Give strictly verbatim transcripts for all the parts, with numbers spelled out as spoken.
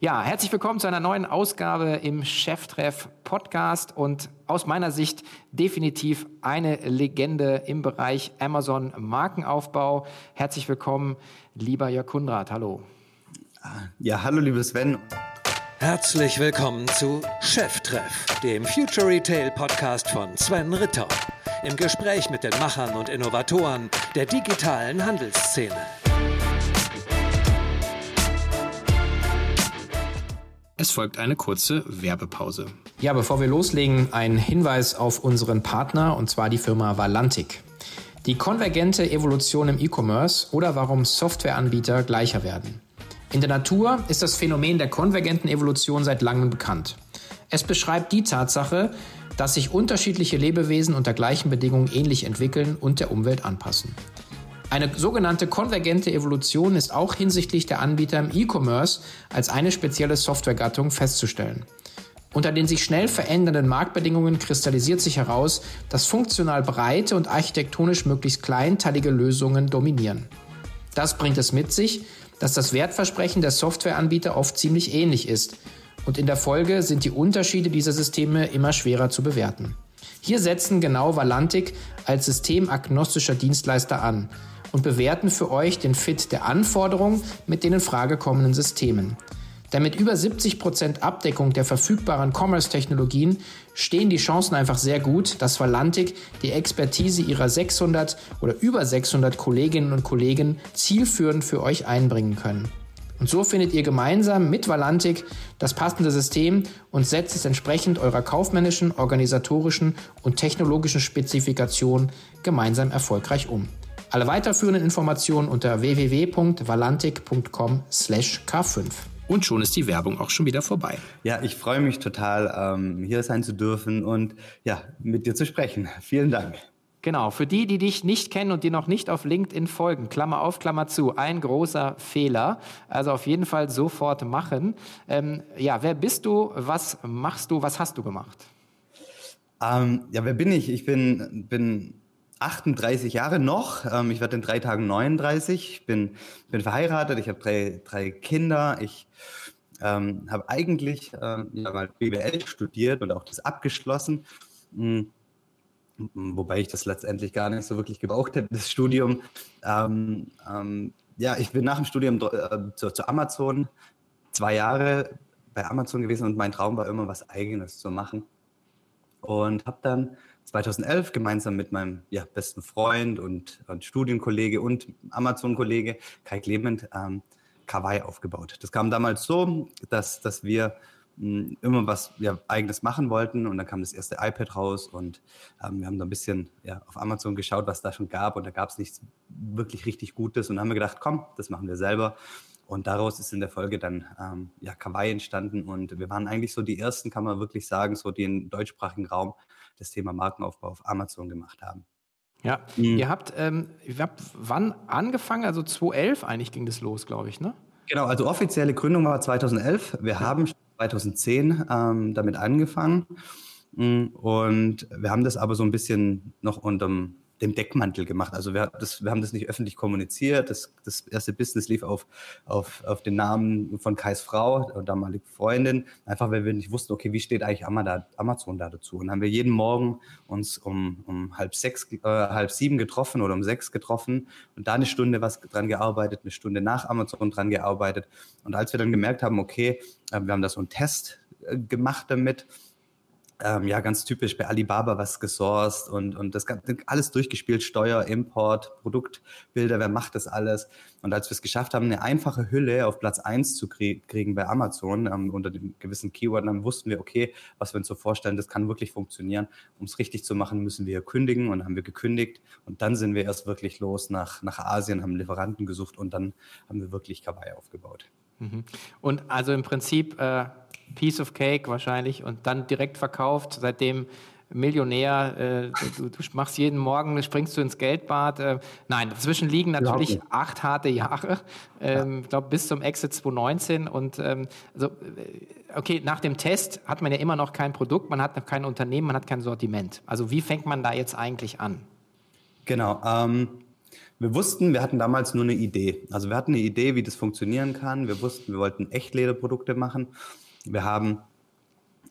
Ja, herzlich willkommen zu einer neuen Ausgabe im Cheftreff Podcast und aus meiner Sicht definitiv eine Legende im Bereich Amazon Markenaufbau. Herzlich willkommen, lieber Jörg Kundrath. Hallo. Ja, hallo, lieber Sven. Herzlich willkommen zu Cheftreff, dem Future Retail Podcast von Sven Ritter. Im Gespräch mit den Machern und Innovatoren der digitalen Handelsszene. Es folgt eine kurze Werbepause. Ja, bevor wir loslegen, ein Hinweis auf unseren Partner, und zwar die Firma Valantic. Die konvergente Evolution im E-Commerce oder warum Softwareanbieter gleicher werden. In der Natur ist das Phänomen der konvergenten Evolution seit langem bekannt. Es beschreibt die Tatsache, dass sich unterschiedliche Lebewesen unter gleichen Bedingungen ähnlich entwickeln und der Umwelt anpassen. Eine sogenannte konvergente Evolution ist auch hinsichtlich der Anbieter im E-Commerce als eine spezielle Softwaregattung festzustellen. Unter den sich schnell verändernden Marktbedingungen kristallisiert sich heraus, dass funktional breite und architektonisch möglichst kleinteilige Lösungen dominieren. Das bringt es mit sich, dass das Wertversprechen der Softwareanbieter oft ziemlich ähnlich ist und in der Folge sind die Unterschiede dieser Systeme immer schwerer zu bewerten. Hier setzen genau Valantic als systemagnostischer Dienstleister an und bewerten für euch den Fit der Anforderungen mit den in Frage kommenden Systemen. Damit über siebzig Prozent Abdeckung der verfügbaren Commerce-Technologien stehen die Chancen einfach sehr gut, dass Valantic die Expertise ihrer sechshundert oder über sechshundert Kolleginnen und Kollegen zielführend für euch einbringen können. Und so findet ihr gemeinsam mit Valantic das passende System und setzt es entsprechend eurer kaufmännischen, organisatorischen und technologischen Spezifikation gemeinsam erfolgreich um. Alle weiterführenden Informationen unter w w w Punkt valantic Punkt com Slash K fünf. Und schon ist die Werbung auch schon wieder vorbei. Ja, ich freue mich total, hier sein zu dürfen und ja, mit dir zu sprechen. Vielen Dank. Genau, für die, die dich nicht kennen und die noch nicht auf LinkedIn folgen, Klammer auf, Klammer zu, ein großer Fehler. Also auf jeden Fall sofort machen. Ähm, ja, wer bist du, was machst du, was hast du gemacht? Ähm, ja, wer bin ich? Ich bin, bin achtunddreißig Jahre noch. Ähm, ich werde in drei Tagen neununddreißig. Ich bin, bin verheiratet, ich habe drei, drei Kinder. Ich ähm, habe eigentlich ähm, ja, mal B W L studiert und auch das abgeschlossen. Mhm. Wobei ich das letztendlich gar nicht so wirklich gebraucht hätte, das Studium. Ähm, ähm, ja, ich bin nach dem Studium äh, zu, zu Amazon, zwei Jahre bei Amazon gewesen und mein Traum war immer, was Eigenes zu machen. Und habe dann zweitausendelf gemeinsam mit meinem ja, besten Freund und, und Studienkollege und Amazon-Kollege Kai Clement ähm, Kawaii aufgebaut. Das kam damals so, dass, dass wir immer was ja, Eigenes machen wollten und dann kam das erste iPad raus und ähm, wir haben da ein bisschen ja, auf Amazon geschaut, was da schon gab und da gab es nichts wirklich richtig Gutes und dann haben wir gedacht, komm, das machen wir selber und daraus ist in der Folge dann ähm, ja, Kawaii entstanden und wir waren eigentlich so die ersten, kann man wirklich sagen, so die im deutschsprachigen Raum das Thema Markenaufbau auf Amazon gemacht haben. Ja, mhm. ihr, habt, ähm, ihr habt wann angefangen? Also zweitausendelf eigentlich ging das los, glaube ich, ne? Genau, also offizielle Gründung war zweitausendelf. Wir ja. haben zweitausendzehn ähm, damit angefangen und wir haben das aber so ein bisschen noch unter dem Deckmantel gemacht. Also wir, das, wir haben das nicht öffentlich kommuniziert. Das, das erste Business lief auf, auf, auf den Namen von Kais Frau, damalige Freundin, einfach weil wir nicht wussten, okay, wie steht eigentlich Amazon da dazu? Und dann haben wir jeden Morgen uns um, um halb sechs, äh, halb sieben getroffen oder um sechs getroffen und da eine Stunde was dran gearbeitet, eine Stunde nach Amazon dran gearbeitet. Und als wir dann gemerkt haben, okay, wir haben da so einen Test gemacht damit, Ähm, ja, ganz typisch bei Alibaba was gesourced und, und das ganze, alles durchgespielt, Steuer, Import, Produktbilder, wer macht das alles? Und als wir es geschafft haben, eine einfache Hülle auf Platz eins zu krie- kriegen bei Amazon ähm, unter dem gewissen Keyword, dann wussten wir, okay, was wir uns so vorstellen, das kann wirklich funktionieren. Um es richtig zu machen, müssen wir kündigen und haben wir gekündigt und dann sind wir erst wirklich los nach, nach Asien, haben Lieferanten gesucht und dann haben wir wirklich Kawaii aufgebaut. Mhm. Und also im Prinzip... Äh Piece of Cake wahrscheinlich und dann direkt verkauft, seitdem Millionär, äh, du, du machst jeden Morgen, springst du ins Geldbad. Äh, nein, dazwischen liegen natürlich acht harte Jahre, ähm, ja. ich glaube bis zum Exit zweitausendneunzehn und ähm, also, okay, nach dem Test hat man ja immer noch kein Produkt, man hat noch kein Unternehmen, man hat kein Sortiment. Also wie fängt man da jetzt eigentlich an? Genau, ähm, Wir wussten, wir hatten damals nur eine Idee. Also wir hatten eine Idee, wie das funktionieren kann. Wir wussten, wir wollten Echtlederprodukte machen. Wir haben,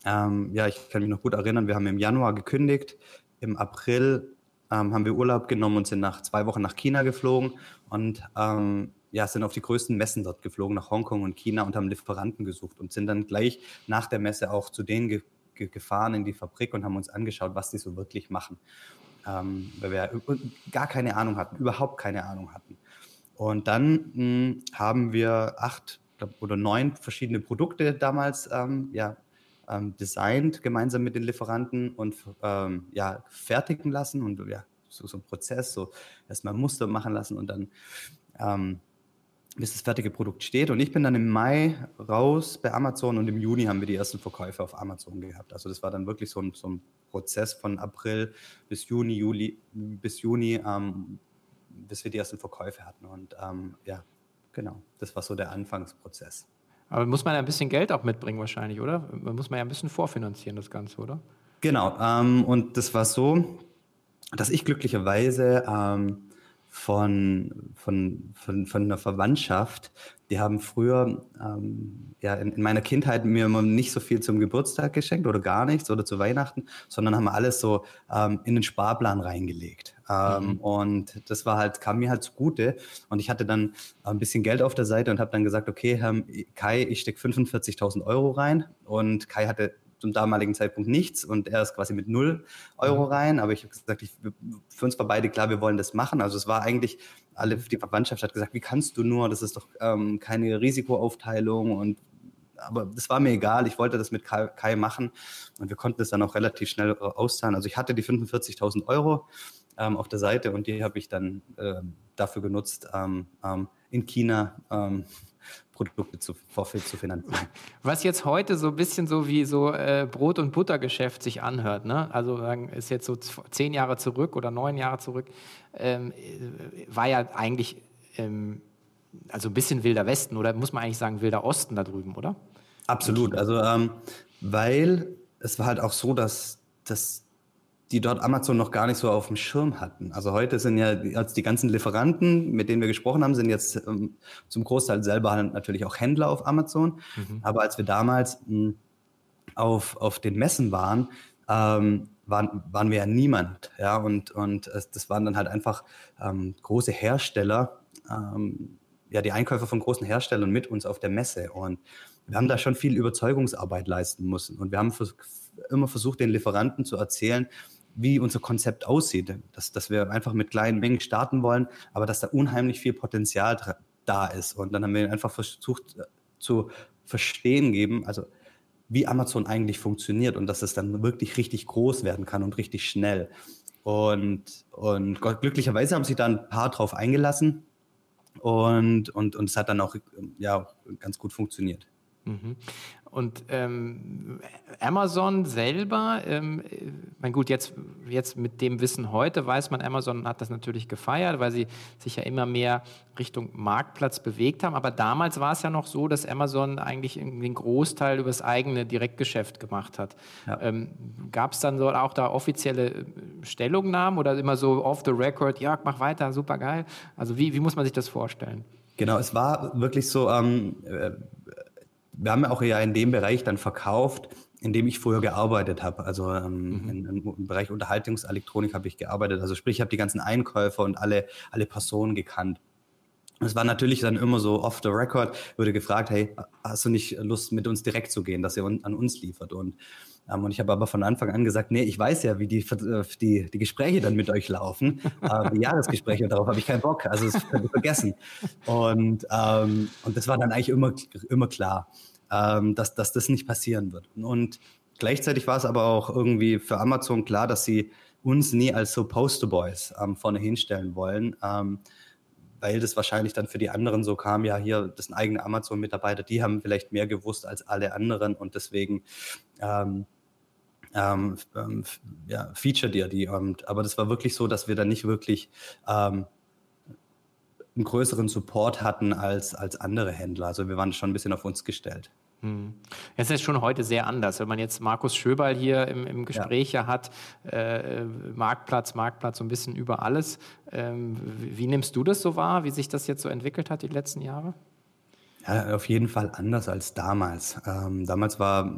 ähm, ja, ich kann mich noch gut erinnern, wir haben im Januar gekündigt. Im April ähm, haben wir Urlaub genommen und sind nach zwei Wochen nach China geflogen und ähm, ja, sind auf die größten Messen dort geflogen, nach Hongkong und China, und haben Lieferanten gesucht und sind dann gleich nach der Messe auch zu denen ge- ge- gefahren in die Fabrik und haben uns angeschaut, was die so wirklich machen. Ähm, weil wir gar keine Ahnung hatten, überhaupt keine Ahnung hatten. Und dann mh, haben wir acht glaub, oder neun verschiedene Produkte damals ähm, ja, ähm, designt, gemeinsam mit den Lieferanten und ähm, ja, fertigen lassen und ja, so, so ein Prozess, so erstmal Muster machen lassen und dann ähm, bis das fertige Produkt steht. Und ich bin dann im Mai raus bei Amazon und im Juni haben wir die ersten Verkäufe auf Amazon gehabt. Also das war dann wirklich so ein, so ein Prozess von April bis Juni, Juli, bis Juni, ähm, bis wir die ersten Verkäufe hatten. Und ähm, ja, genau, das war so der Anfangsprozess. Aber muss man ja ein bisschen Geld auch mitbringen wahrscheinlich, oder? Man muss man ja ein bisschen vorfinanzieren, das Ganze, oder? Genau, ähm, und das war so, dass ich glücklicherweise... Ähm, Von, von, von, von einer Verwandtschaft. Die haben früher ähm, ja, in, in meiner Kindheit mir immer nicht so viel zum Geburtstag geschenkt oder gar nichts oder zu Weihnachten, sondern haben alles so ähm, in den Sparplan reingelegt. Ähm, mhm. Und das war halt, kam mir halt zugute. Und ich hatte dann ein bisschen Geld auf der Seite und habe dann gesagt, okay, ähm, Kai, ich stecke fünfundvierzigtausend Euro rein. Und Kai hatte zum damaligen Zeitpunkt nichts und er ist quasi mit null Euro rein, aber ich habe gesagt, ich, für uns war beide klar, wir wollen das machen, also es war eigentlich, alle, die Verwandtschaft hat gesagt, wie kannst du nur, das ist doch ähm, keine Risikoaufteilung, und aber das war mir egal, ich wollte das mit Kai, Kai machen und wir konnten das dann auch relativ schnell auszahlen, also ich hatte die fünfundvierzigtausend Euro ähm, auf der Seite und die habe ich dann ähm, dafür genutzt, ähm, ähm, in China ähm, Produkte zu, zu finanzieren. Was jetzt heute so ein bisschen so wie so äh, Brot- und Buttergeschäft sich anhört, ne? Also ist jetzt so z- zehn Jahre zurück oder neun Jahre zurück, ähm, war ja eigentlich ähm, also ein bisschen Wilder Westen, oder muss man eigentlich sagen Wilder Osten da drüben, oder? Absolut, also ähm, weil es war halt auch so, dass das die dort Amazon noch gar nicht so auf dem Schirm hatten. Also heute sind ja die ganzen Lieferanten, mit denen wir gesprochen haben, sind jetzt ähm, zum Großteil selber natürlich auch Händler auf Amazon. Mhm. Aber als wir damals mh, auf, auf den Messen waren, ähm, waren, waren wir ja niemand. Ja? Und, und es, das waren dann halt einfach ähm, große Hersteller, ähm, ja, die Einkäufer von großen Herstellern mit uns auf der Messe. Und wir haben da schon viel Überzeugungsarbeit leisten müssen. Und wir haben vers- immer versucht, den Lieferanten zu erzählen, wie unser Konzept aussieht, dass, dass wir einfach mit kleinen Mengen starten wollen, aber dass da unheimlich viel Potenzial tra- da ist. Und dann haben wir einfach versucht zu verstehen geben, also wie Amazon eigentlich funktioniert und dass es dann wirklich richtig groß werden kann und richtig schnell. Und, und glücklicherweise haben sich da ein paar drauf eingelassen und, und, und es hat dann auch ja, ganz gut funktioniert. Mhm. Und ähm, Amazon selber, ähm, mein gut, jetzt, jetzt mit dem Wissen heute weiß man, Amazon hat das natürlich gefeiert, weil sie sich ja immer mehr Richtung Marktplatz bewegt haben. Aber damals war es ja noch so, dass Amazon eigentlich den Großteil über das eigene Direktgeschäft gemacht hat. Ja. Ähm, gab es dann so auch da offizielle Stellungnahmen oder immer so off the record, Jörg, mach weiter, super geil. Also wie, wie muss man sich das vorstellen? Genau, es war wirklich so... Ähm, äh, Wir haben ja auch ja in dem Bereich dann verkauft, in dem ich vorher gearbeitet habe. Also ähm, mhm. in, in, im Bereich Unterhaltungselektronik habe ich gearbeitet. Also sprich, ich habe die ganzen Einkäufer und alle, alle Personen gekannt. Es war natürlich dann immer so off the record, wurde gefragt, hey, hast du nicht Lust, mit uns direkt zu gehen, dass ihr an uns liefert? Und, ähm, und ich habe aber von Anfang an gesagt, nee, ich weiß ja, wie die, die, die Gespräche dann mit euch laufen, äh, die Jahresgespräche, und darauf habe ich keinen Bock, also das könnt ihr vergessen. Und, ähm, und das war dann eigentlich immer, immer klar, ähm, dass, dass das nicht passieren wird. Und gleichzeitig war es aber auch irgendwie für Amazon klar, dass sie uns nie als so Posterboys ähm, vorne hinstellen wollen, ähm, weil das wahrscheinlich dann für die anderen so kam, ja hier, das sind eigene Amazon-Mitarbeiter, die haben vielleicht mehr gewusst als alle anderen und deswegen ähm, ähm, f- ja, feature dir die. Und, aber das war wirklich so, dass wir dann nicht wirklich ähm, einen größeren Support hatten als, als andere Händler. Also wir waren schon ein bisschen auf uns gestellt. Es ist schon heute sehr anders. Wenn man jetzt Markus Schöberl hier im, im Gespräch ja. hat, äh, Marktplatz, Marktplatz, so ein bisschen über alles. Ähm, wie, wie nimmst du das so wahr, wie sich das jetzt so entwickelt hat die letzten Jahre? Ja, auf jeden Fall anders als damals. Ähm, damals war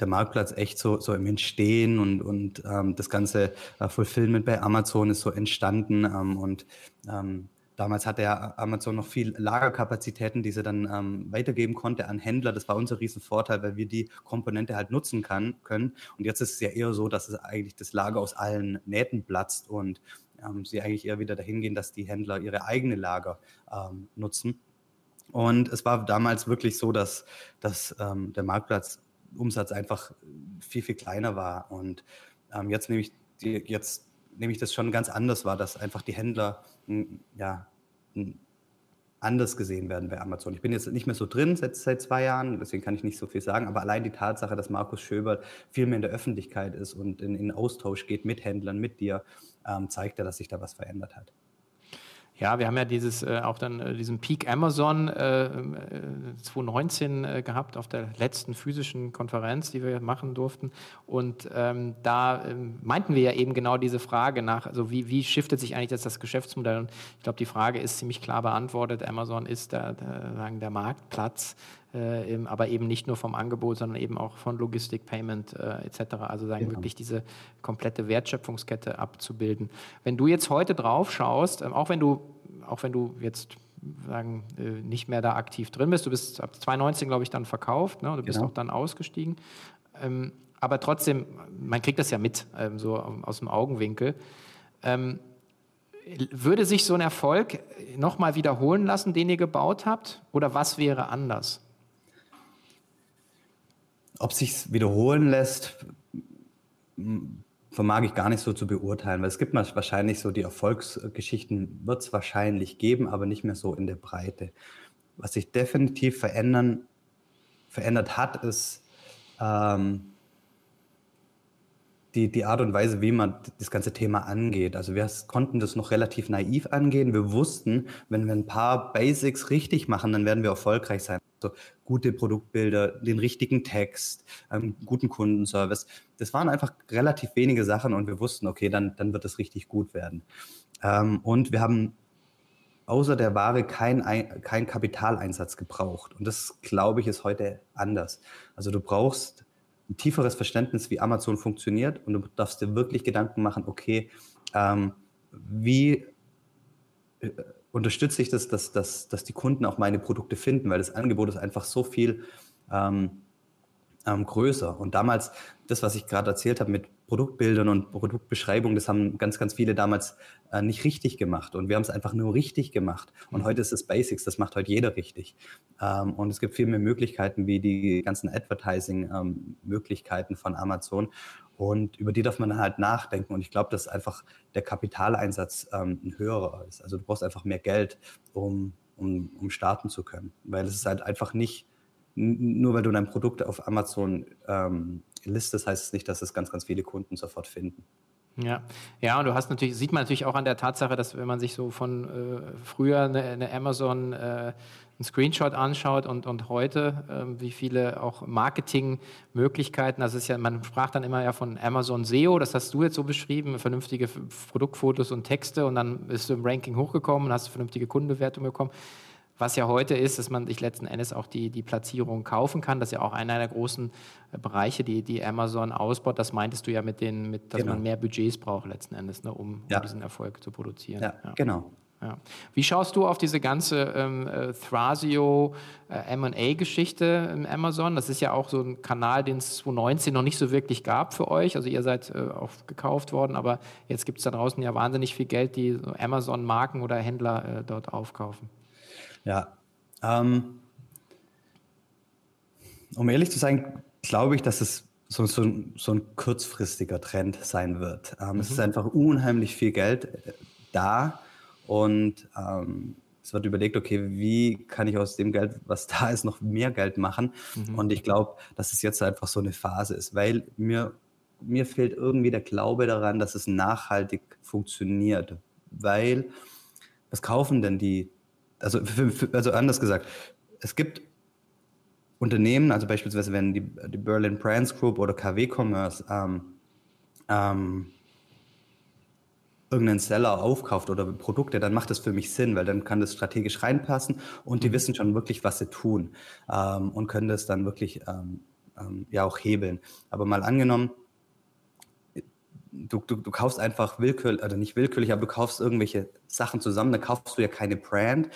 der Marktplatz echt so, so im Entstehen und, und ähm, das ganze äh, Fulfillment bei Amazon ist so entstanden ähm, und ähm, damals hatte ja Amazon noch viel Lagerkapazitäten, die sie dann ähm, weitergeben konnte an Händler. Das war unser Riesenvorteil, weil wir die Komponente halt nutzen kann, können. Und jetzt ist es ja eher so, dass es eigentlich das Lager aus allen Nähten platzt und ähm, sie eigentlich eher wieder dahin gehen, dass die Händler ihre eigene Lager ähm, nutzen. Und es war damals wirklich so, dass, dass ähm, der Marktplatzumsatz einfach viel, viel kleiner war. Und ähm, jetzt nehme ich die, jetzt nehme ich das schon ganz anders wahr, dass einfach die Händler ja, anders gesehen werden bei Amazon. Ich bin jetzt nicht mehr so drin seit, seit zwei Jahren, deswegen kann ich nicht so viel sagen, aber allein die Tatsache, dass Markus Schöberl viel mehr in der Öffentlichkeit ist und in, in Austausch geht mit Händlern, mit dir, ähm, zeigt ja, dass sich da was verändert hat. Ja, wir haben ja dieses äh, auch dann äh, diesen Peak Amazon äh, zwanzig neunzehn äh, gehabt auf der letzten physischen Konferenz, die wir machen durften. Und ähm, da ähm, meinten wir ja eben genau diese Frage nach, also wie, wie shiftet sich eigentlich das, das Geschäftsmodell? Und ich glaube, die Frage ist ziemlich klar beantwortet. Amazon ist da, da, sagen, der Marktplatz. Äh, eben, aber eben nicht nur vom Angebot, sondern eben auch von Logistik, Payment äh, et cetera. Also sagen genau. wirklich diese komplette Wertschöpfungskette abzubilden. Wenn du jetzt heute drauf schaust, äh, auch wenn du, auch wenn du jetzt sagen äh, nicht mehr da aktiv drin bist, du bist ab zwanzig neunzehn, glaube ich, dann verkauft, ne? Du bist genau. auch dann ausgestiegen. Ähm, aber trotzdem, man kriegt das ja mit, ähm, so aus dem Augenwinkel. Ähm, würde sich so ein Erfolg nochmal wiederholen lassen, den ihr gebaut habt? Oder was wäre anders? Ob es sich wiederholen lässt, vermag ich gar nicht so zu beurteilen, weil es gibt wahrscheinlich so die Erfolgsgeschichten, wird es wahrscheinlich geben, aber nicht mehr so in der Breite. Was sich definitiv verändern, verändert hat, ist ähm, die, die Art und Weise, wie man das ganze Thema angeht. Also wir konnten das noch relativ naiv angehen. Wir wussten, wenn wir ein paar Basics richtig machen, dann werden wir erfolgreich sein. Also gute Produktbilder, den richtigen Text, ähm, guten Kundenservice. Das waren einfach relativ wenige Sachen und wir wussten, okay, dann, dann wird es richtig gut werden. Ähm, und wir haben außer der Ware kein, kein Kapitaleinsatz gebraucht. Und das, glaube ich, ist heute anders. Also du brauchst ein tieferes Verständnis, wie Amazon funktioniert und du darfst dir wirklich Gedanken machen, okay, ähm, wie... Äh, unterstütze ich das, dass, dass, dass die Kunden auch meine Produkte finden, weil das Angebot ist einfach so viel ähm, ähm, größer. Und damals, das, was ich gerade erzählt habe mit Produktbildern und Produktbeschreibungen, das haben ganz, ganz viele damals äh, nicht richtig gemacht. Und wir haben es einfach nur richtig gemacht. Und heute ist es Basics, das macht heute jeder richtig. Ähm, und es gibt viel mehr Möglichkeiten, wie die ganzen Advertising-Möglichkeiten ähm, von Amazon. Und über die darf man dann halt nachdenken. Und ich glaube, dass einfach der Kapitaleinsatz ähm, ein höherer ist. Also du brauchst einfach mehr Geld, um, um, um starten zu können. Weil es ist halt einfach nicht, nur weil du dein Produkt auf Amazon ähm, listest, heißt es nicht, dass es ganz, ganz viele Kunden sofort finden. Ja, ja, und du hast natürlich, sieht man natürlich auch an der Tatsache, dass wenn man sich so von äh, früher eine, eine Amazon, äh, einen Screenshot anschaut und, und heute, äh, wie viele auch Marketingmöglichkeiten, das ist ja, man sprach dann immer ja von Amazon S E O, das hast du jetzt so beschrieben, vernünftige Produktfotos und Texte und dann bist du im Ranking hochgekommen und hast vernünftige Kundenbewertung bekommen. Was ja heute ist, dass man sich letzten Endes auch die, die Platzierung kaufen kann. Das ist ja auch einer der großen Bereiche, die, die Amazon ausbaut. Das meintest du ja mit den, mit, dass genau. man mehr Budgets braucht letzten Endes, ne, um, ja. um diesen Erfolg zu produzieren. Ja, ja. genau. Ja. Wie schaust du auf diese ganze ähm, äh, Thrasio äh, M und A-Geschichte in Amazon? Das ist ja auch so ein Kanal, den es zwanzig neunzehn noch nicht so wirklich gab für euch. Also ihr seid äh, auch gekauft worden, aber jetzt gibt es da draußen ja wahnsinnig viel Geld, die so Amazon-Marken oder Händler äh, dort aufkaufen. Ja, ähm, um ehrlich zu sein, glaube ich, dass es so, so, so ein kurzfristiger Trend sein wird. Ähm, mhm. Es ist einfach unheimlich viel Geld äh, da und ähm, es wird überlegt, okay, wie kann ich aus dem Geld, was da ist, noch mehr Geld machen? Mhm. Und ich glaube, dass es jetzt einfach so eine Phase ist, weil mir, mir fehlt irgendwie der Glaube daran, dass es nachhaltig funktioniert. Weil, was kaufen denn die? Also, für, für, also anders gesagt, es gibt Unternehmen, also beispielsweise wenn die, die Berlin Brands Group oder K W Commerce ähm, ähm, irgendeinen Seller aufkauft oder Produkte, dann macht das für mich Sinn, weil dann kann das strategisch reinpassen und die wissen schon wirklich, was sie tun ähm, und können das dann wirklich ähm, ähm, ja auch hebeln. Aber mal angenommen, Du, du, du kaufst einfach willkürlich, oder nicht willkürlich, aber du kaufst irgendwelche Sachen zusammen, dann kaufst du ja keine Brand.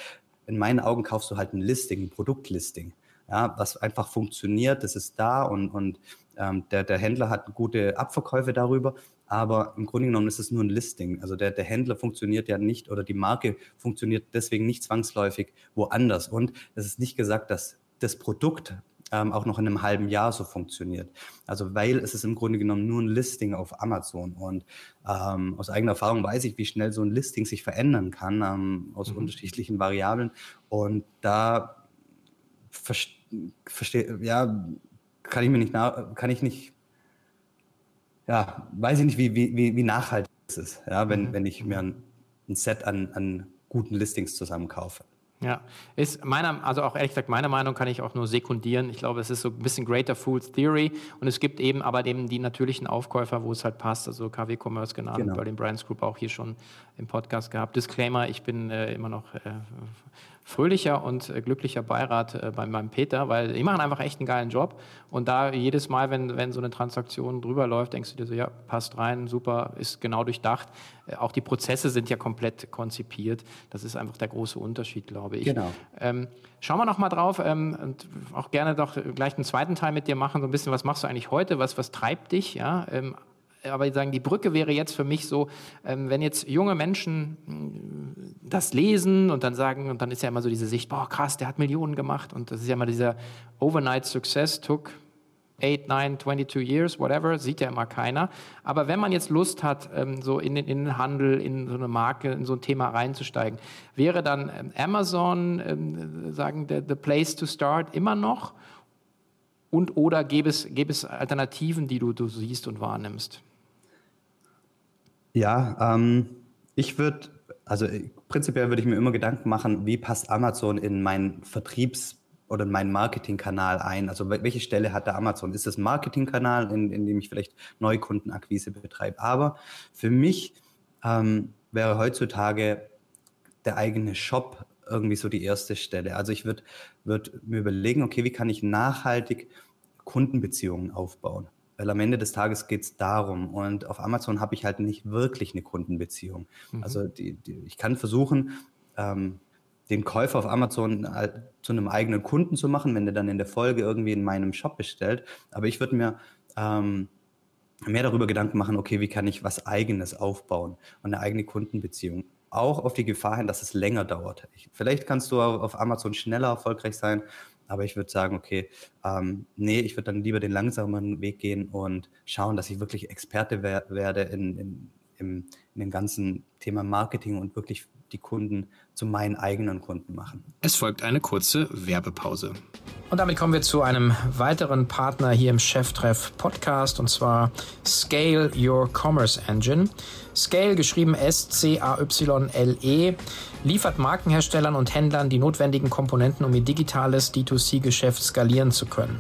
In meinen Augen kaufst du halt ein Listing, ein Produktlisting, ja, was einfach funktioniert, das ist da und, und ähm, der, der Händler hat gute Abverkäufe darüber, aber im Grunde genommen ist es nur ein Listing. Also der, der Händler funktioniert ja nicht oder die Marke funktioniert deswegen nicht zwangsläufig woanders. Und es ist nicht gesagt, dass das Produkt auch noch in einem halben Jahr so funktioniert. Also weil es ist im Grunde genommen nur ein Listing auf Amazon und ähm, aus eigener Erfahrung weiß ich, wie schnell so ein Listing sich verändern kann ähm, aus mhm. unterschiedlichen Variablen und da verste- verste- ja, kann ich mir nicht, na- kann ich nicht, ja, weiß ich nicht, wie, wie, wie nachhaltig es ist, ja, wenn, mhm. wenn ich mir ein, ein Set an, an guten Listings zusammenkaufe. Ja, ist meiner, also auch ehrlich gesagt, meiner Meinung kann ich auch nur sekundieren. Ich glaube, es ist so ein bisschen Greater Fool's Theory und es gibt eben aber eben die natürlichen Aufkäufer, wo es halt passt, also K W Commerce genannt, genau. Berlin Brands Group auch hier schon im Podcast gehabt. Disclaimer, ich bin äh, immer noch äh, fröhlicher und glücklicher Beirat äh, bei meinem Peter, weil die machen einfach echt einen geilen Job und da jedes Mal, wenn, wenn so eine Transaktion drüber läuft, denkst du dir so, ja, passt rein, super, ist genau durchdacht. Äh, auch die Prozesse sind ja komplett konzipiert. Das ist einfach der große Unterschied, glaube ich. Ich. Genau. Ähm, schauen wir noch mal drauf ähm, und auch gerne doch gleich einen zweiten Teil mit dir machen, so ein bisschen, was machst du eigentlich heute, was, was treibt dich, ja, ähm, aber sagen, die Brücke wäre jetzt für mich so, ähm, wenn jetzt junge Menschen das lesen und dann sagen, und dann ist ja immer so diese Sicht, boah krass, der hat Millionen gemacht und das ist ja immer dieser Overnight Success took eight, nine, twenty-two years, whatever, sieht ja immer keiner. Aber wenn man jetzt Lust hat, so in den, in den Handel, in so eine Marke, in so ein Thema reinzusteigen, wäre dann Amazon, sagen, the, the place to start immer noch? Und oder gäbe es, gäbe es Alternativen, die du, du siehst und wahrnimmst? Ja, ähm, ich würde, also prinzipiell würde ich mir immer Gedanken machen, wie passt Amazon in meinen Vertriebs- oder in meinen Marketingkanal ein? Also welche Stelle hat da Amazon? Ist das ein Marketingkanal, in, in dem ich vielleicht Neukundenakquise betreibe? Aber für mich ähm, wäre heutzutage der eigene Shop irgendwie so die erste Stelle. Also ich würde würd mir überlegen, okay, wie kann ich nachhaltig Kundenbeziehungen aufbauen? Weil am Ende des Tages geht es darum. Und auf Amazon habe ich halt nicht wirklich eine Kundenbeziehung. Mhm. Also die, die, ich kann versuchen, ähm, den Käufer auf Amazon zu einem eigenen Kunden zu machen, wenn der dann in der Folge irgendwie in meinem Shop bestellt. Aber ich würde mir ähm, mehr darüber Gedanken machen, okay, wie kann ich was Eigenes aufbauen und eine eigene Kundenbeziehung. Auch auf die Gefahr hin, dass es länger dauert. Ich, vielleicht kannst du auf Amazon schneller erfolgreich sein, aber ich würde sagen, okay, ähm, nee, ich würde dann lieber den langsameren Weg gehen und schauen, dass ich wirklich Experte wer- werde in, in, im, in dem ganzen Thema Marketing und wirklich die Kunden zu meinen eigenen Kunden machen. Es folgt eine kurze Werbepause. Und damit kommen wir zu einem weiteren Partner hier im Cheftreff Podcast und zwar Scale Your Commerce Engine. Scale, geschrieben S C A Y L E, liefert Markenherstellern und Händlern die notwendigen Komponenten, um ihr digitales D zwei C Geschäft skalieren zu können.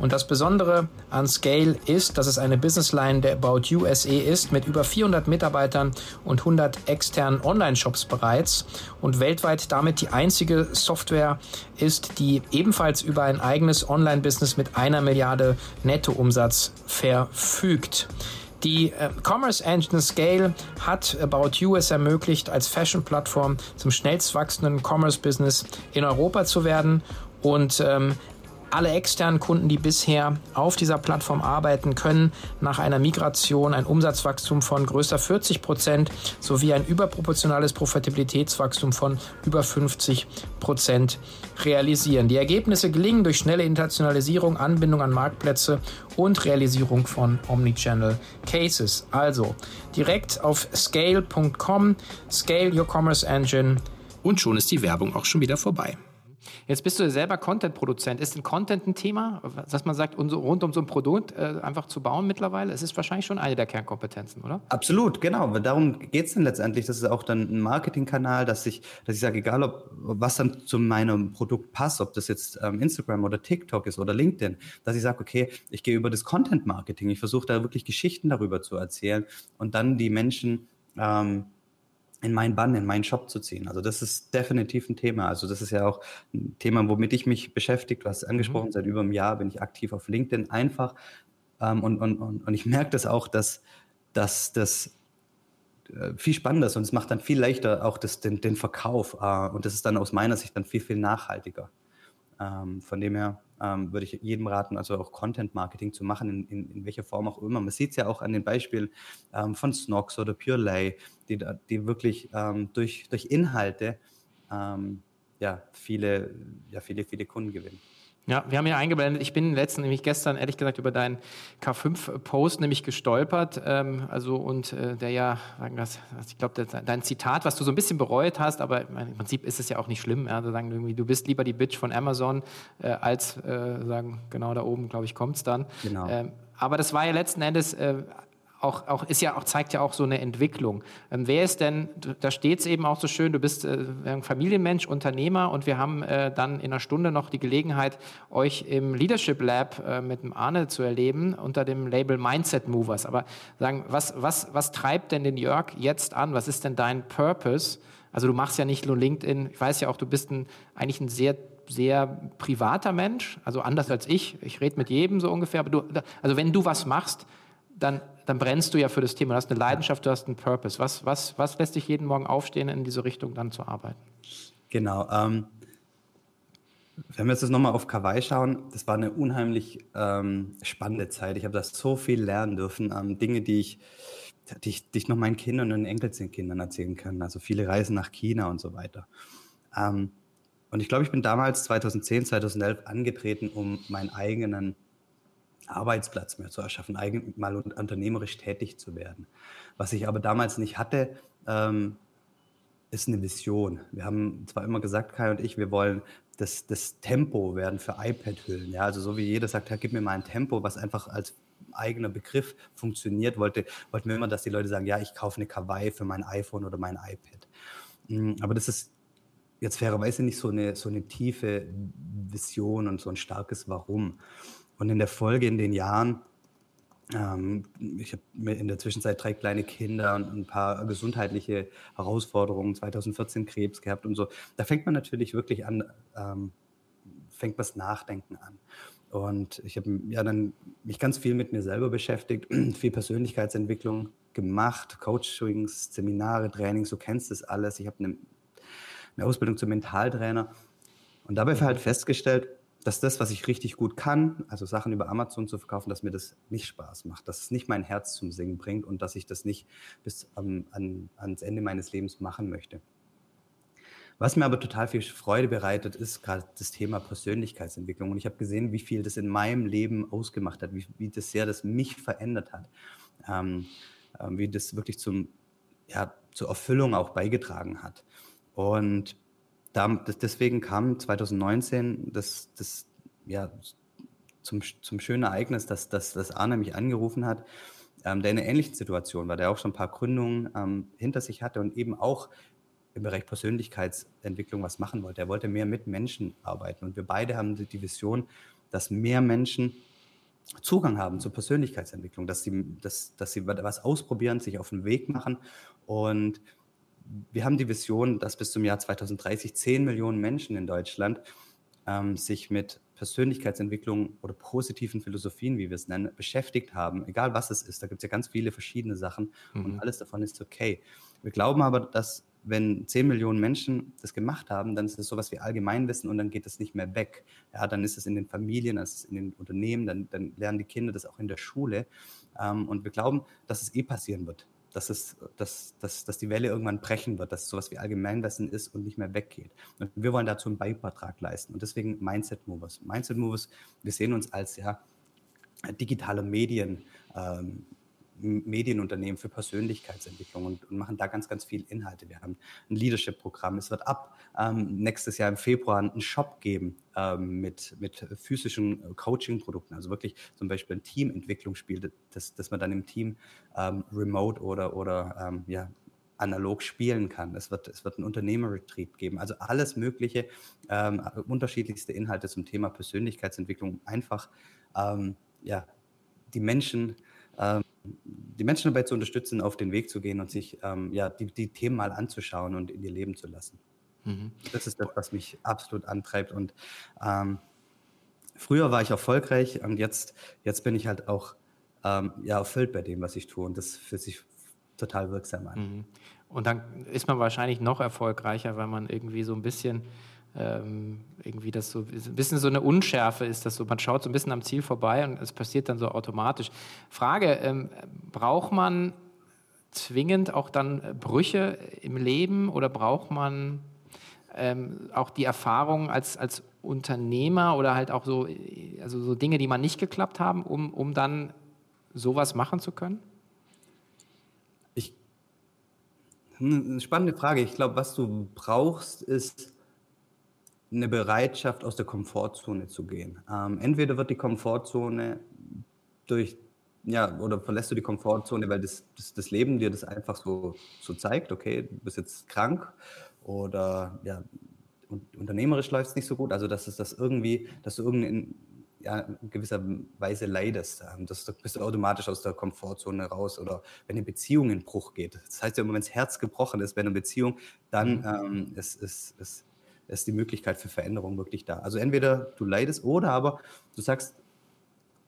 Und das Besondere an Scale ist, dass es eine Businessline der About You S E ist, mit über vierhundert Mitarbeitern und hundert externen Online-Shops bereits und weltweit damit die einzige Software ist, die ebenfalls über ein eigenes Online-Business mit einer Milliarde Nettoumsatz verfügt. Die äh, Commerce Engine Scale hat About You es ermöglicht, als Fashion-Plattform zum schnellst wachsenden Commerce-Business in Europa zu werden und ähm, alle externen Kunden, die bisher auf dieser Plattform arbeiten, können nach einer Migration ein Umsatzwachstum von größer vierzig Prozent sowie ein überproportionales Profitabilitätswachstum von über fünfzig Prozent realisieren. Die Ergebnisse gelingen durch schnelle Internationalisierung, Anbindung an Marktplätze und Realisierung von Omnichannel Cases. Also direkt auf scale dot com, Scale Your Commerce Engine. Und schon ist die Werbung auch schon wieder vorbei. Jetzt bist du ja selber Content-Produzent. Ist denn Content ein Thema, dass man sagt, rund um so ein Produkt äh, einfach zu bauen mittlerweile? Es ist wahrscheinlich schon eine der Kernkompetenzen, oder? Absolut, genau. Darum geht es dann letztendlich. Das ist auch dann ein Marketingkanal, dass ich, dass ich sage, egal ob was dann zu meinem Produkt passt, ob das jetzt ähm, Instagram oder TikTok ist oder LinkedIn, dass ich sage, okay, ich gehe über das Content-Marketing. Ich versuche da wirklich Geschichten darüber zu erzählen und dann die Menschen ähm, in meinen Bann, in meinen Shop zu ziehen. Also das ist definitiv ein Thema. Also das ist ja auch ein Thema, womit ich mich beschäftige. Du hast es angesprochen, mhm. seit über einem Jahr bin ich aktiv auf LinkedIn einfach. Ähm, und, und, und, und ich merke das auch, dass, dass das äh, viel spannender ist und es macht dann viel leichter auch das, den, den Verkauf. Äh, und das ist dann aus meiner Sicht dann viel, viel nachhaltiger. Ähm, von dem her ähm, würde ich jedem raten, also auch Content-Marketing zu machen, in, in, in welcher Form auch immer. Man sieht es ja auch an den Beispielen ähm, von Snocks oder Purelei, die, die wirklich ähm, durch, durch Inhalte ähm, ja, viele, ja, viele, viele Kunden gewinnen. Ja, wir haben hier eingeblendet, ich bin letztens, nämlich gestern, ehrlich gesagt, über deinen K fünf Post nämlich gestolpert, ähm, also und äh, der ja, ich glaube, dein Zitat, was du so ein bisschen bereut hast, aber im Prinzip ist es ja auch nicht schlimm, ja, also sagen irgendwie, du bist lieber die Bitch von Amazon, äh, als, äh, sagen, genau da oben, glaube ich, kommt's dann. Genau. Ähm, aber das war ja letzten Endes... Äh, Auch, auch ist ja auch zeigt ja auch so eine Entwicklung. Ähm, wer ist denn, da steht es eben auch so schön, du bist äh, ein Familienmensch, Unternehmer und wir haben äh, dann in einer Stunde noch die Gelegenheit, euch im Leadership Lab äh, mit dem Arne zu erleben, unter dem Label Mindset Movers. Aber sagen, was, was, was treibt denn den Jörg jetzt an? Was ist denn dein Purpose? Also du machst ja nicht nur LinkedIn, ich weiß ja auch, du bist ein, eigentlich ein sehr sehr privater Mensch, also anders als ich. Ich rede mit jedem so ungefähr, aber du, also wenn du was machst, dann dann brennst du ja für das Thema. Du hast eine Leidenschaft, du hast einen Purpose. Was, was, was lässt dich jeden Morgen aufstehen, in diese Richtung dann zu arbeiten? Genau. Ähm, wenn wir jetzt nochmal auf Kawaii schauen, das war eine unheimlich ähm, spannende Zeit. Ich habe da so viel lernen dürfen. Ähm, Dinge, die ich, die, ich, die ich noch meinen Kindern und den Enkelkindern erzählen kann. Also viele Reisen nach China und so weiter. Ähm, und ich glaube, ich bin damals zweitausendzehn, zweitausendelf angetreten, um meinen eigenen Arbeitsplatz mehr zu erschaffen, eigentlich mal unternehmerisch tätig zu werden. Was ich aber damals nicht hatte, ähm, ist eine Vision. Wir haben zwar immer gesagt, Kai und ich, wir wollen das, das Tempo werden für iPad-Hüllen. Ja? Also so wie jeder sagt, ja, gib mir mal ein Tempo, was einfach als eigener Begriff funktioniert, wollte, wollten wir immer, dass die Leute sagen, ja, ich kaufe eine Kawaii für mein iPhone oder mein iPad. Aber das ist jetzt fairerweise nicht so eine, so eine tiefe Vision und so ein starkes Warum. Und in der Folge, in den Jahren, ähm, ich habe in der Zwischenzeit drei kleine Kinder und ein paar gesundheitliche Herausforderungen, zweitausendvierzehn Krebs gehabt und so. Da fängt man natürlich wirklich an, ähm, fängt das Nachdenken an. Und ich habe ja dann mich ganz viel mit mir selber beschäftigt, viel Persönlichkeitsentwicklung gemacht, Coachings, Seminare, Trainings, du kennst das alles. Ich habe eine, eine Ausbildung zum Mentaltrainer und dabei habe ich halt festgestellt, dass das, was ich richtig gut kann, also Sachen über Amazon zu verkaufen, dass mir das nicht Spaß macht, dass es nicht mein Herz zum Singen bringt und dass ich das nicht bis ähm, an, ans Ende meines Lebens machen möchte. Was mir aber total viel Freude bereitet, ist gerade das Thema Persönlichkeitsentwicklung. Und ich habe gesehen, wie viel das in meinem Leben ausgemacht hat, wie, wie das sehr das mich verändert hat, ähm, äh, wie das wirklich zum, ja, zur Erfüllung auch beigetragen hat. Und deswegen kam zweitausendneunzehn das, das, ja, zum, zum schönen Ereignis, dass, dass, dass Arne mich angerufen hat, ähm, der in einer ähnlichen Situation war, der auch schon ein paar Gründungen ähm, hinter sich hatte und eben auch im Bereich Persönlichkeitsentwicklung was machen wollte. Er wollte mehr mit Menschen arbeiten und wir beide haben die Vision, dass mehr Menschen Zugang haben zur Persönlichkeitsentwicklung, dass sie, dass, dass sie was ausprobieren, sich auf den Weg machen und wir haben die Vision, dass bis zum Jahr zweitausenddreißig zehn Millionen Menschen in Deutschland ähm, sich mit Persönlichkeitsentwicklung oder positiven Philosophien, wie wir es nennen, beschäftigt haben. Egal was es ist, da gibt es ja ganz viele verschiedene Sachen mhm. und alles davon ist okay. Wir glauben aber, dass wenn zehn Millionen Menschen das gemacht haben, dann ist es sowas wie Allgemeinwissen und dann geht es nicht mehr weg. Ja, dann ist es in den Familien, dann ist es in den Unternehmen, dann, dann lernen die Kinder das auch in der Schule. Ähm, und wir glauben, dass es eh passieren wird. Dass, es, dass, dass, dass die Welle irgendwann brechen wird, dass es sowas wie Allgemeinwissen ist und nicht mehr weggeht. Und wir wollen dazu einen Beitrag leisten. Und deswegen Mindset Movers. Mindset Movers, wir sehen uns als ja, digitale Medien ähm, Medienunternehmen für Persönlichkeitsentwicklung und, und machen da ganz, ganz viele Inhalte. Wir haben ein Leadership-Programm. Es wird ab ähm, nächstes Jahr im Februar einen Shop geben ähm, mit, mit physischen Coaching-Produkten. Also wirklich zum Beispiel ein Teamentwicklungsspiel, das, das man dann im Team ähm, remote oder, oder ähm, ja, analog spielen kann. Es wird, es wird einen Unternehmer-Retreat geben. Also alles Mögliche, ähm, unterschiedlichste Inhalte zum Thema Persönlichkeitsentwicklung, um einfach ähm, ja, die Menschen ähm, die Menschen dabei zu unterstützen, auf den Weg zu gehen und sich ähm, ja, die, die Themen mal anzuschauen und in ihr Leben zu lassen. Mhm. Das ist das, was mich absolut antreibt. Und ähm, früher war ich erfolgreich und jetzt, jetzt bin ich halt auch ähm, ja, erfüllt bei dem, was ich tue. Und das fühlt sich total wirksam an. Mhm. Und dann ist man wahrscheinlich noch erfolgreicher, weil man irgendwie so ein bisschen... irgendwie das so ein bisschen so eine Unschärfe ist, das so, man schaut so ein bisschen am Ziel vorbei und es passiert dann so automatisch. Frage, ähm, braucht man zwingend auch dann Brüche im Leben oder braucht man ähm, auch die Erfahrung als, als Unternehmer oder halt auch so, also so Dinge, die mal nicht geklappt haben, um, um dann sowas machen zu können? Ich, eine spannende Frage. Ich glaube, was du brauchst, ist eine Bereitschaft, aus der Komfortzone zu gehen. Ähm, entweder wird die Komfortzone durch, ja, oder verlässt du die Komfortzone, weil das, das, das Leben dir das einfach so, so zeigt, okay, du bist jetzt krank oder ja, und, unternehmerisch läuft es nicht so gut, also dass es das irgendwie, dass du irgendein ja, in gewisser Weise leidest. Das, das bist du automatisch aus der Komfortzone raus. Oder wenn eine Beziehung in Bruch geht. Das heißt ja immer, wenn das Herz gebrochen ist bei einer Beziehung, dann ähm, ist es ist, ist die Möglichkeit für Veränderung wirklich da. Also entweder du leidest oder aber du sagst,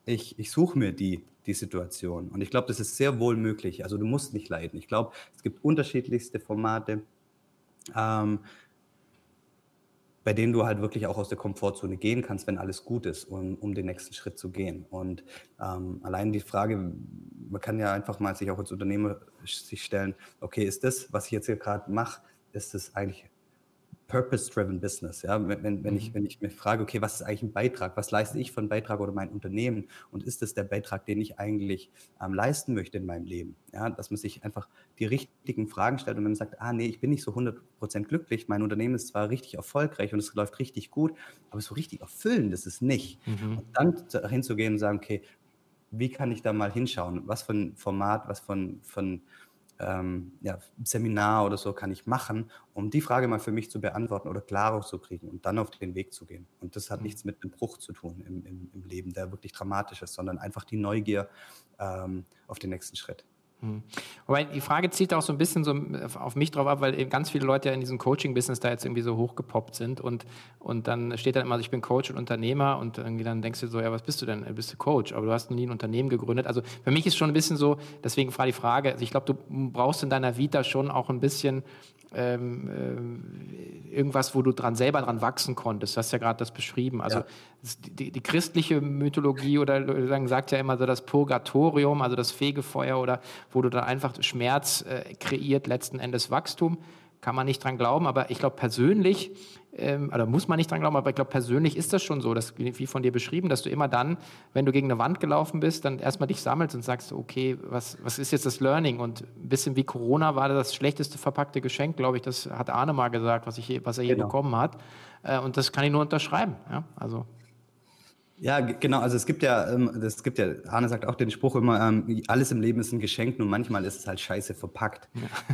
ich, ich suche mir die, die Situation. Und ich glaube, das ist sehr wohl möglich. Also du musst nicht leiden. Ich glaube, es gibt unterschiedlichste Formate, ähm, bei denen du halt wirklich auch aus der Komfortzone gehen kannst, wenn alles gut ist, um, um den nächsten Schritt zu gehen. Und ähm, allein die Frage, man kann ja einfach mal sich auch als Unternehmer sich stellen, okay, ist das, was ich jetzt hier gerade mache, ist das eigentlich Purpose-driven Business, ja, wenn, wenn, wenn, ich, wenn ich mir frage, okay, was ist eigentlich ein Beitrag, was leiste ich für einen Beitrag oder mein Unternehmen und ist das der Beitrag, den ich eigentlich ähm, leisten möchte in meinem Leben, ja, dass man sich einfach die richtigen Fragen stellt und wenn man sagt, ah nee, ich bin nicht so hundert Prozent glücklich, mein Unternehmen ist zwar richtig erfolgreich und es läuft richtig gut, aber so richtig erfüllend ist es nicht. Mhm. Und dann hinzugehen und sagen, okay, wie kann ich da mal hinschauen, was für ein Format, was von von Ähm, ja, Seminar oder so kann ich machen, um die Frage mal für mich zu beantworten oder klarer zu kriegen und dann auf den Weg zu gehen. Und das hat mhm. nichts mit einem Bruch zu tun im, im, im Leben, der wirklich dramatisch ist, sondern einfach die Neugier ähm, auf den nächsten Schritt. Mhm. Aber die Frage zielt auch so ein bisschen so auf mich drauf ab, weil eben ganz viele Leute ja in diesem Coaching-Business da jetzt irgendwie so hochgepoppt sind und, und dann steht dann immer, ich bin Coach und Unternehmer und irgendwie dann denkst du so, ja, was bist du denn? Bist du Coach? Aber du hast nie ein Unternehmen gegründet. Also für mich ist schon ein bisschen so, deswegen war die Frage, also ich glaube, du brauchst in deiner Vita schon auch ein bisschen ähm, irgendwas, wo du dran selber dran wachsen konntest. Du hast ja gerade das beschrieben. Also ja. die, die christliche Mythologie oder sagen sagt ja immer so das Purgatorium, also das Fegefeuer oder wo du dann einfach Schmerz äh, kreiert, letzten Endes Wachstum. Kann man nicht dran glauben, aber ich glaube persönlich, ähm, oder muss man nicht dran glauben, aber ich glaube persönlich ist das schon so, dass, wie von dir beschrieben, dass du immer dann, wenn du gegen eine Wand gelaufen bist, dann erstmal dich sammelst und sagst, okay, was, was ist jetzt das Learning? Und ein bisschen wie Corona war das schlechteste verpackte Geschenk, glaube ich, das hat Arne mal gesagt, was, ich, was er hier genau. bekommen hat. Äh, und das kann ich nur unterschreiben. Ja, also. Ja, genau, also es gibt ja, es gibt ja, Arne sagt auch den Spruch immer, alles im Leben ist ein Geschenk, nur manchmal ist es halt scheiße verpackt.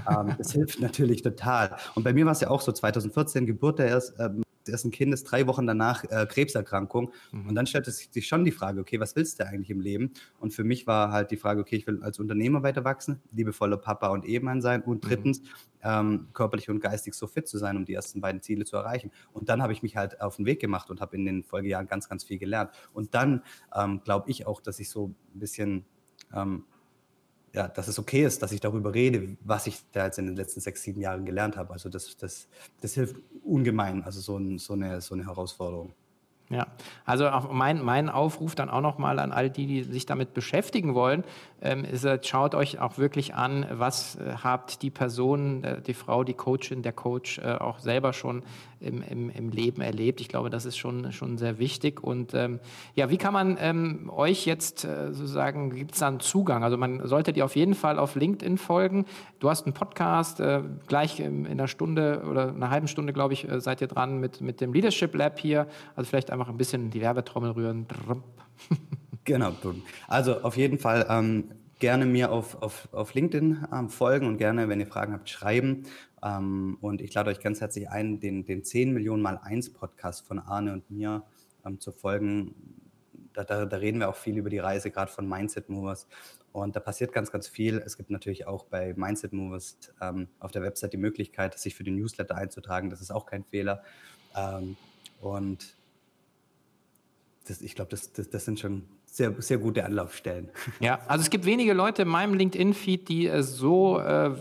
Ja. Das hilft natürlich total. Und bei mir war es ja auch so, zwanzig vierzehn, Geburt der ersten, des ersten Kindes, drei Wochen danach äh, Krebserkrankung. Mhm. Und dann stellte sich schon die Frage, okay, was willst du eigentlich im Leben? Und für mich war halt die Frage, okay, ich will als Unternehmer weiter wachsen, liebevoller Papa und Ehemann sein und drittens, mhm. ähm, körperlich und geistig so fit zu sein, um die ersten beiden Ziele zu erreichen. Und dann habe ich mich halt auf den Weg gemacht und habe in den Folgejahren ganz, ganz viel gelernt. Und dann ähm, glaube ich auch, dass ich so ein bisschen... Ähm, Ja, dass es okay ist, dass ich darüber rede, was ich da jetzt in den letzten sechs, sieben Jahren gelernt habe. Also das, das, das hilft ungemein, also so, ein, so, eine, so eine Herausforderung. Ja, also auch mein, mein Aufruf dann auch nochmal an all die, die sich damit beschäftigen wollen, ähm, ist, schaut euch auch wirklich an, was äh, habt die Person, äh, die Frau, die Coachin, der Coach äh, auch selber schon im, im, im Leben erlebt. Ich glaube, das ist schon, schon sehr wichtig. Und ähm, ja, wie kann man ähm, euch jetzt äh, sozusagen, gibt es da einen Zugang? Also man sollte dir auf jeden Fall auf LinkedIn folgen. Du hast einen Podcast, äh, gleich in, in einer Stunde oder einer halben Stunde, glaube ich, äh, seid ihr dran mit, mit dem Leadership Lab hier. Also vielleicht einfach ein bisschen die Werbetrommel rühren. Genau. Also auf jeden Fall ähm, gerne mir auf, auf, auf LinkedIn ähm, folgen und gerne, wenn ihr Fragen habt, schreiben. Ähm, und ich lade euch ganz herzlich ein, den, den zehn Millionen mal eins Podcast von Arne und mir ähm, zu folgen. Da, da, da reden wir auch viel über die Reise, gerade von Mindset Movers. Und da passiert ganz, ganz viel. Es gibt natürlich auch bei Mindset Movers ähm, auf der Website die Möglichkeit, sich für den Newsletter einzutragen. Das ist auch kein Fehler. Ähm, und Das, ich glaube, das, das, das sind schon sehr, sehr gute Anlaufstellen. Ja, also es gibt wenige Leute in meinem LinkedIn-Feed, die äh, so äh,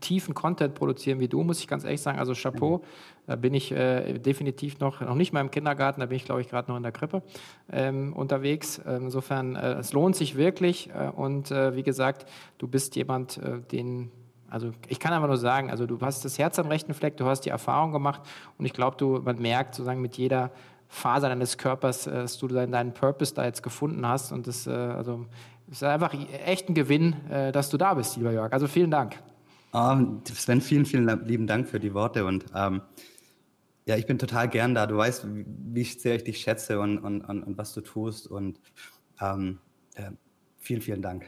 tiefen Content produzieren wie du, muss ich ganz ehrlich sagen. Also Chapeau, da bin ich äh, definitiv noch, noch nicht mal im Kindergarten, da bin ich, glaube ich, gerade noch in der Krippe ähm, unterwegs. Ähm, insofern, äh, es lohnt sich wirklich. Äh, und äh, wie gesagt, du bist jemand, äh, den... Also ich kann einfach nur sagen, also du hast das Herz am rechten Fleck, du hast die Erfahrung gemacht und ich glaube, du man merkt sozusagen mit jeder Faser deines Körpers, dass du deinen Purpose da jetzt gefunden hast und das also ist einfach echt ein Gewinn, dass du da bist, lieber Jörg. Also vielen Dank. Um, Sven, vielen, vielen lieben Dank für die Worte und ähm, ja, ich bin total gern da. Du weißt, wie sehr ich dich schätze und, und, und, und was du tust und ähm, äh, vielen, vielen Dank.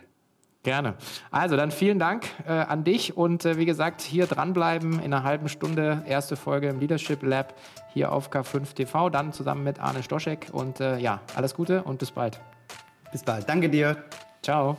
Gerne. Also dann vielen Dank äh, an dich und äh, wie gesagt, hier dranbleiben in einer halben Stunde, erste Folge im Leadership Lab hier auf K fünf T V, dann zusammen mit Arne Stoschek und äh, ja, alles Gute und bis bald. Bis bald. Danke dir. Ciao.